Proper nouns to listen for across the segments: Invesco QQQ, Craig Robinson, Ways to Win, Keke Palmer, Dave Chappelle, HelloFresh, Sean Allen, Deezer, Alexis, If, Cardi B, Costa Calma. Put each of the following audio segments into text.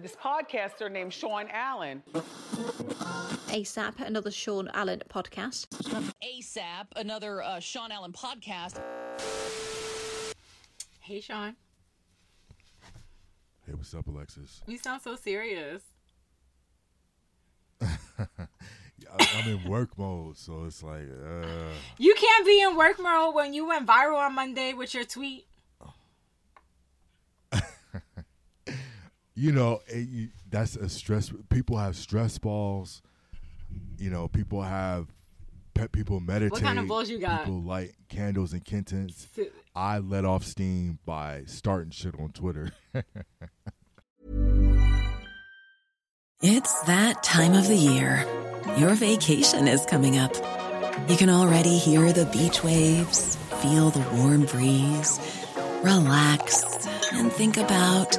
This podcaster named Sean Allen. ASAP, another Sean Allen podcast. ASAP, another Sean Allen podcast. Hey, Sean. Hey, what's up, Alexis? You sound so serious. I'm in work mode, so it's like... You can't be in work mode when you went viral on Monday with your tweet. You know, that's a stress. People have stress balls. You know, people have people meditate. What kind of balls you got? People light candles and kittens. I let off steam by starting shit on Twitter. It's that time of the year. Your vacation is coming up. You can already hear the beach waves, feel the warm breeze, relax, and think about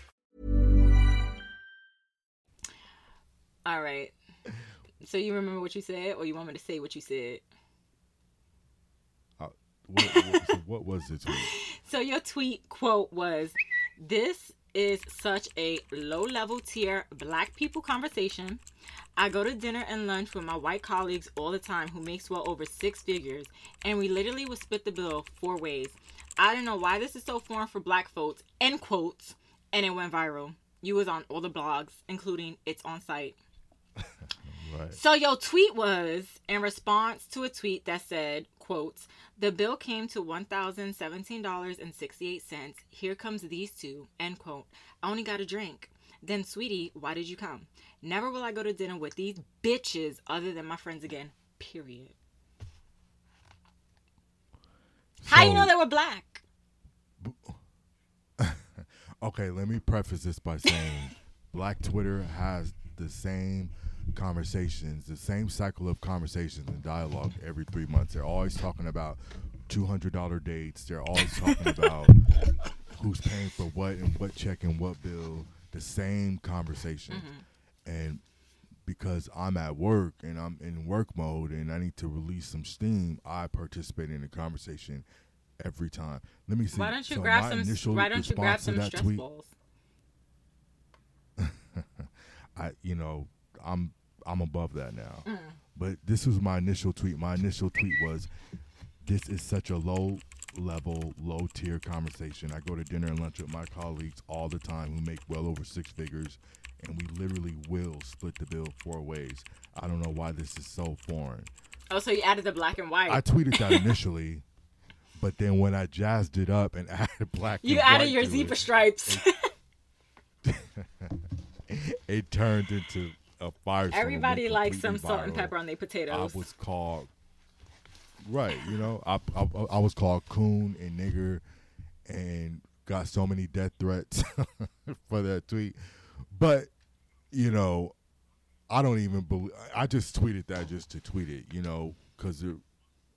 All right. So you remember what you said, or you want me to say what you said? What was the tweet? So your tweet quote was, "This is such a low-level tier Black people conversation. I go to dinner and lunch with my white colleagues all the time who makes well over six figures, and we literally would split the bill 4 ways. I don't know why this is so foreign for Black folks," end quotes, and it went viral. You was on all the blogs, including It's On Site. Right. So your tweet was in response to a tweet that said, quotes, "The bill came to $1,017.68. Here comes these two," end quote. "I only got a drink. Then, sweetie, why did you come? Never will I go to dinner with these bitches other than my friends again, period." So, how you know they were Black? Okay, let me preface this by saying Black Twitter has the same conversations, the same cycle of conversations and dialogue every 3 months. They're always talking about $200 dates. They're always talking about who's paying for what and what check and what bill. The same conversation. Mm-hmm. And because I'm at work and I'm in work mode and I need to release some steam, I participate in the conversation every time. Let me see. Why don't you grab some stress balls? I'm above that now. Mm. But this was my initial tweet. My initial tweet was, this is such a low-level, low-tier conversation. I go to dinner and lunch with my colleagues all the time who make well over six figures, and we literally will split the bill four ways. I don't know why this is so foreign. Oh, so you added the black and white. I tweeted that initially, but then when I jazzed it up and added black and white. You added your zebra stripes. It turned into a firestorm. Everybody likes some salt and pepper on their potatoes. I was called, right, I was called coon and nigger and got so many death threats for that tweet. But, I don't even believe, I just tweeted that just to tweet it, because the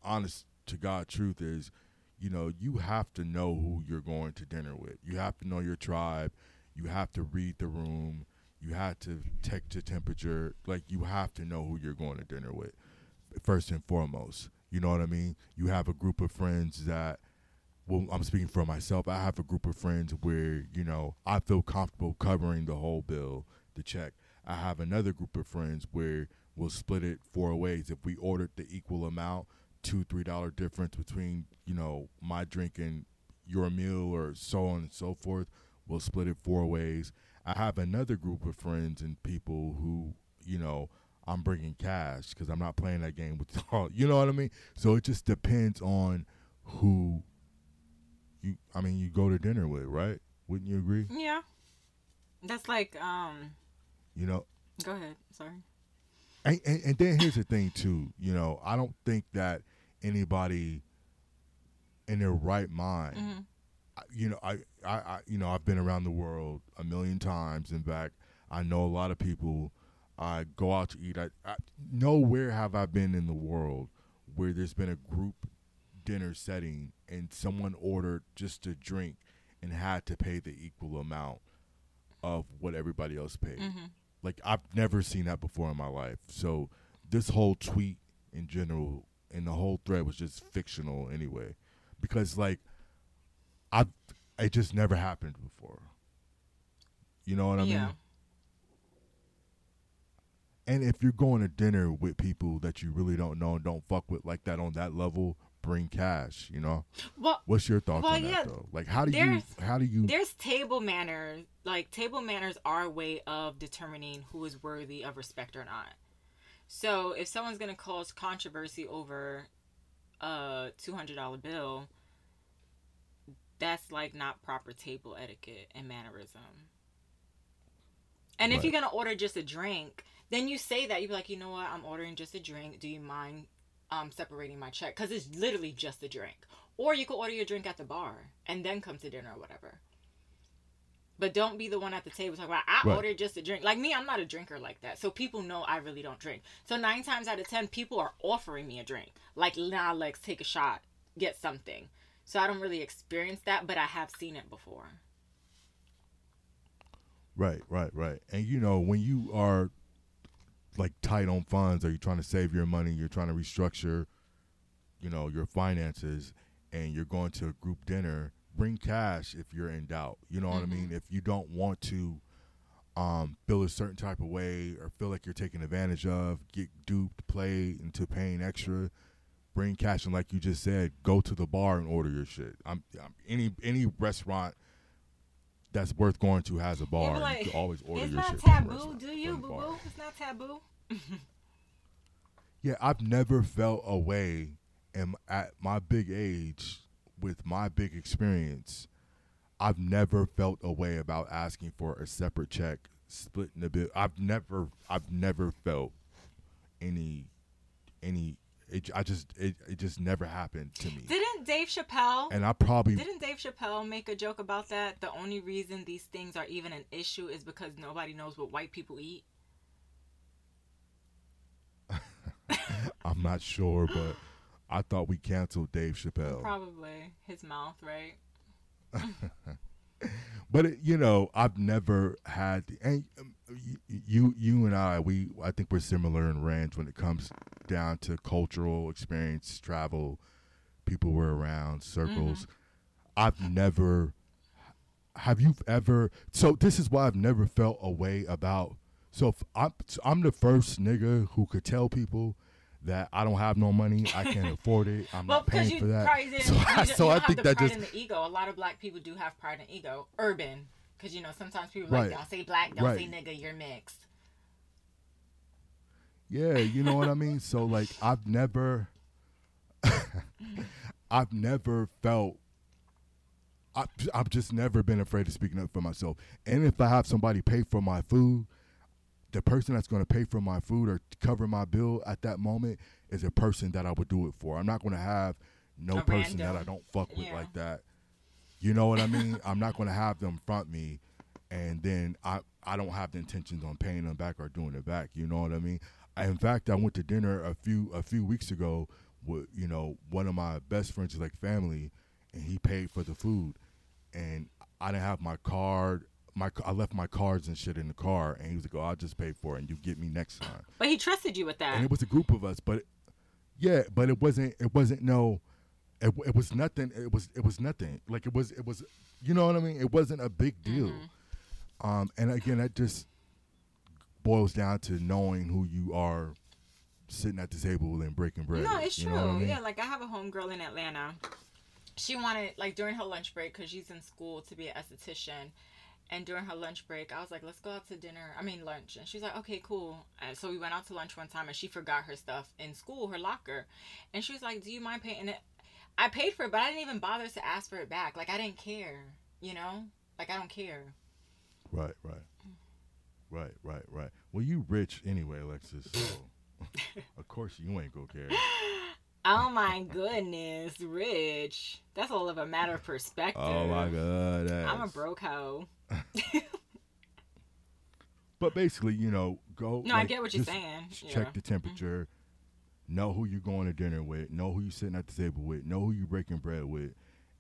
honest to God truth is, you have to know who you're going to dinner with. You have to know your tribe. You have to read the room. You have to take the temperature. Like, you have to know who you're going to dinner with, first and foremost. You know what I mean? You have a group of friends that, well, I'm speaking for myself. I have a group of friends where, I feel comfortable covering the whole bill, the check. I have another group of friends where we'll split it four ways. If we ordered the equal amount, $2, $3 difference between, my drink and your meal or so on and so forth, we'll split it four ways. I have another group of friends and people who, I'm bringing cash because I'm not playing that game with y'all. You know what I mean? So it just depends on who you go to dinner with, right? Wouldn't you agree? Yeah. That's like, Go ahead. Sorry. And then here's the thing, too. I don't think that anybody in their right mind, mm-hmm. I've been around the world a million times. In fact, I know a lot of people. I go out to eat. Nowhere have I been in the world where there's been a group dinner setting and someone ordered just a drink and had to pay the equal amount of what everybody else paid. Mm-hmm. Like, I've never seen that before in my life. So this whole tweet in general and the whole thread was just fictional anyway, because it just never happened before. You know what I mean? And if you're going to dinner with people that you really don't know and don't fuck with like that on that level, bring cash, Well, what's your thoughts on that, though? Like, how do you... There's table manners. Like, table manners are a way of determining who is worthy of respect or not. So if someone's going to cause controversy over a $200 bill, that's, not proper table etiquette and mannerism. And if you're going to order just a drink... Then you say that. You're like, you know what? I'm ordering just a drink. Do you mind separating my check? Because it's literally just a drink. Or you could order your drink at the bar and then come to dinner or whatever. But don't be the one at the table talking about, I ordered just a drink. Like me, I'm not a drinker like that. So people know I really don't drink. So 9 times out of 10, people are offering me a drink. Like, nah, Lex, take a shot. Get something. So I don't really experience that, but I have seen it before. Right. And, when you are... tight on funds, or you're trying to save your money, you're trying to restructure, your finances, and you're going to a group dinner, bring cash if you're in doubt. You know mm-hmm. what I mean? If you don't want to feel a certain type of way or feel like you're taken advantage of, get duped, played into paying extra, bring cash. And like you just said, go to the bar and order your shit. Any restaurant that's worth going to has a bar. You can always order your shit. It's not taboo, do you, boo-boo? It's not taboo. Yeah, I've never felt a way at my big age with my big experience. I've never felt a way about asking for a separate check, splitting the bill. I've never felt any. It just never happened to me. Didn't Dave Chappelle make a joke about that? The only reason these things are even an issue is because nobody knows what white people eat. I'm not sure, but I thought we canceled Dave Chappelle. Probably. His mouth, right? But, you know, I've never had, and you and I, I think we're similar in range when it comes down to cultural experience, travel, people we're around, circles. Mm-hmm. So this is why I've never felt a way about, I'm the first nigga who could tell people that I don't have no money, I can't afford it, I'm not paying for that. You don't have pride and the ego. A lot of black people do have pride and ego. Urban, because, you know, sometimes people are like, don't say black, don't say nigga, you're mixed. Yeah, you know what I mean? So, like, I've never felt, I've just never been afraid of speaking up for myself. And if I have somebody pay for my food, the person that's going to pay for my food or cover my bill at that moment is a person that I would do it for. I'm not going to have a person that I don't fuck with like that. You know what I mean? I'm not going to have them front me, and then I don't have the intentions on paying them back or doing it back. You know what I mean? In fact, I went to dinner a few weeks ago with, you know, one of my best friends, like family, and he paid for the food, and I didn't have my card. I left my cards and shit in the car, and he was like, "Oh, I'll just pay for it, and you get me next time." But he trusted you with that. And it was a group of us, but it was nothing. Like it was, you know what I mean? It wasn't a big deal. Mm-hmm. And again, that just boils down to knowing who you are, sitting at the table and breaking bread. No, it's true. I mean? Yeah, like I have a homegirl in Atlanta. She wanted, like, during her lunch break, because she's in school to be an esthetician. And during her lunch break, I was like, let's go out to lunch. And she's like, okay, cool. And so we went out to lunch one time, and she forgot her stuff in school, her locker. And she was like, do you mind paying it? I paid for it, but I didn't even bother to ask for it back. Like, I didn't care, you know? Like, I don't care. Right. Well, you rich anyway, Alexis. So of course you ain't gonna care. Oh, my goodness, rich. That's all of a matter of perspective. Oh, my God. I'm a broke hoe. But basically, you know, go. No, like, I get what you're saying. Check the temperature. Mm-hmm. Know who you're going to dinner with. Know who you're sitting at the table with. Know who you're breaking bread with.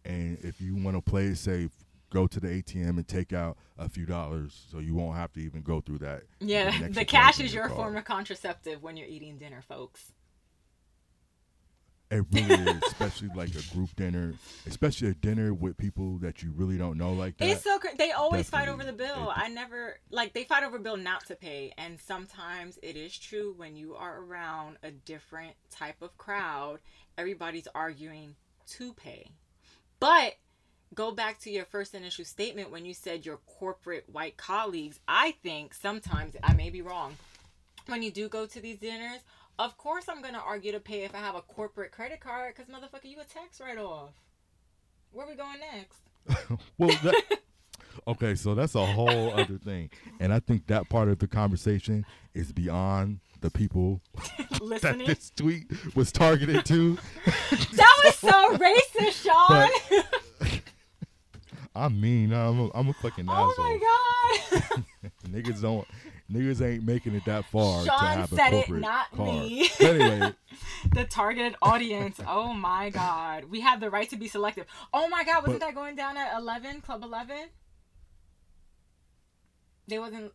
And if you want to play it safe, go to the ATM and take out a few dollars so you won't have to even go through that. Yeah, the cash is your form of contraceptive when you're eating dinner, folks. It really is, especially like a group dinner, especially a dinner with people that you really don't know like that. It's so they always fight over the bill. They fight over bill not to pay. And sometimes it is true when you are around a different type of crowd, everybody's arguing to pay. But go back to your first initial statement when you said your corporate white colleagues. I think sometimes, I may be wrong, when you do go to these dinners, of course I'm going to argue to pay if I have a corporate credit card, because, motherfucker, you a tax write-off. Where we going next? Okay, so that's a whole other thing. And I think that part of the conversation is beyond the people that this tweet was targeted to. That was so racist, Sean. I mean, I'm a fucking asshole. Oh, my God. Niggas ain't making it that far. Sean to have a corporate said it, not car. Me. Anyway, the targeted audience. Oh my God, we have the right to be selective. Oh my God, wasn't that going down at 11 Club 11? They wasn't.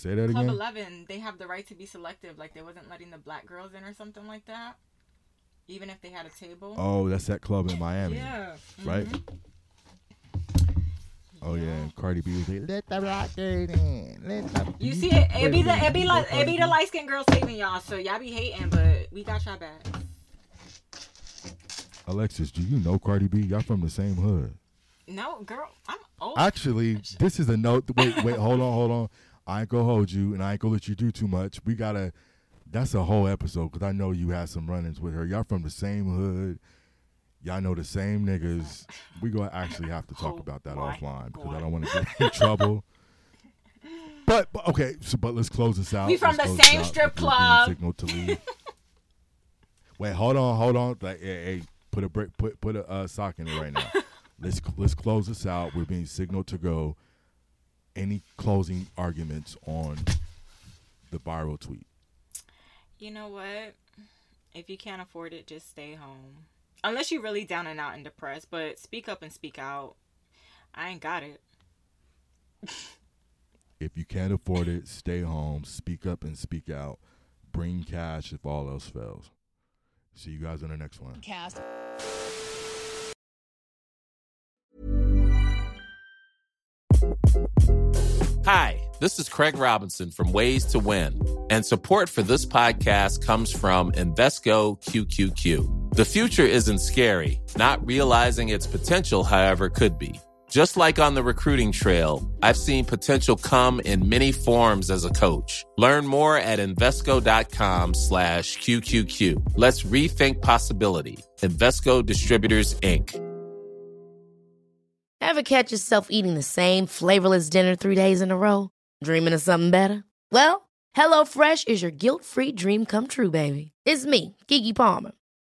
Say that Club again? 11. They have the right to be selective. Like they wasn't letting the black girls in or something like that, even if they had a table. Oh, that's that club in Miami. Yeah. Right. Mm-hmm. Oh yeah, and Cardi B was like, "Let the black girls in, let the." You see it? It be the light skinned girl saving y'all. So y'all be hating, but we got y'all back. Alexis, do you know Cardi B? Y'all from the same hood? No, girl, I'm old. Actually, this is a note. Wait, hold on. I ain't gonna hold you, and I ain't gonna let you do too much. That's a whole episode because I know you had some run-ins with her. Y'all from the same hood. Y'all know the same niggas. We gonna actually have to talk about that offline because I don't want to get in trouble. But okay, but let's close this out. We from the same strip club. Signal to leave. Wait, hold on. Like, hey, put a sock in it right now. Let's close this out. We're being signaled to go. Any closing arguments on the viral tweet? You know what? If you can't afford it, just stay home. Unless you're really down and out and depressed, but speak up and speak out. I ain't got it. If you can't afford it, stay home, speak up and speak out. Bring cash if all else fails. See you guys in the next one. Cast. Hi, this is Craig Robinson from Ways to Win, and support for this podcast comes from Invesco QQQ. The future isn't scary, not realizing its potential, however, could be. Just like on the recruiting trail, I've seen potential come in many forms as a coach. Learn more at Invesco.com/QQQ. Let's rethink possibility. Invesco Distributors, Inc. Ever catch yourself eating the same flavorless dinner 3 days in a row? Dreaming of something better? Well, HelloFresh is your guilt-free dream come true, baby. It's me, Keke Palmer.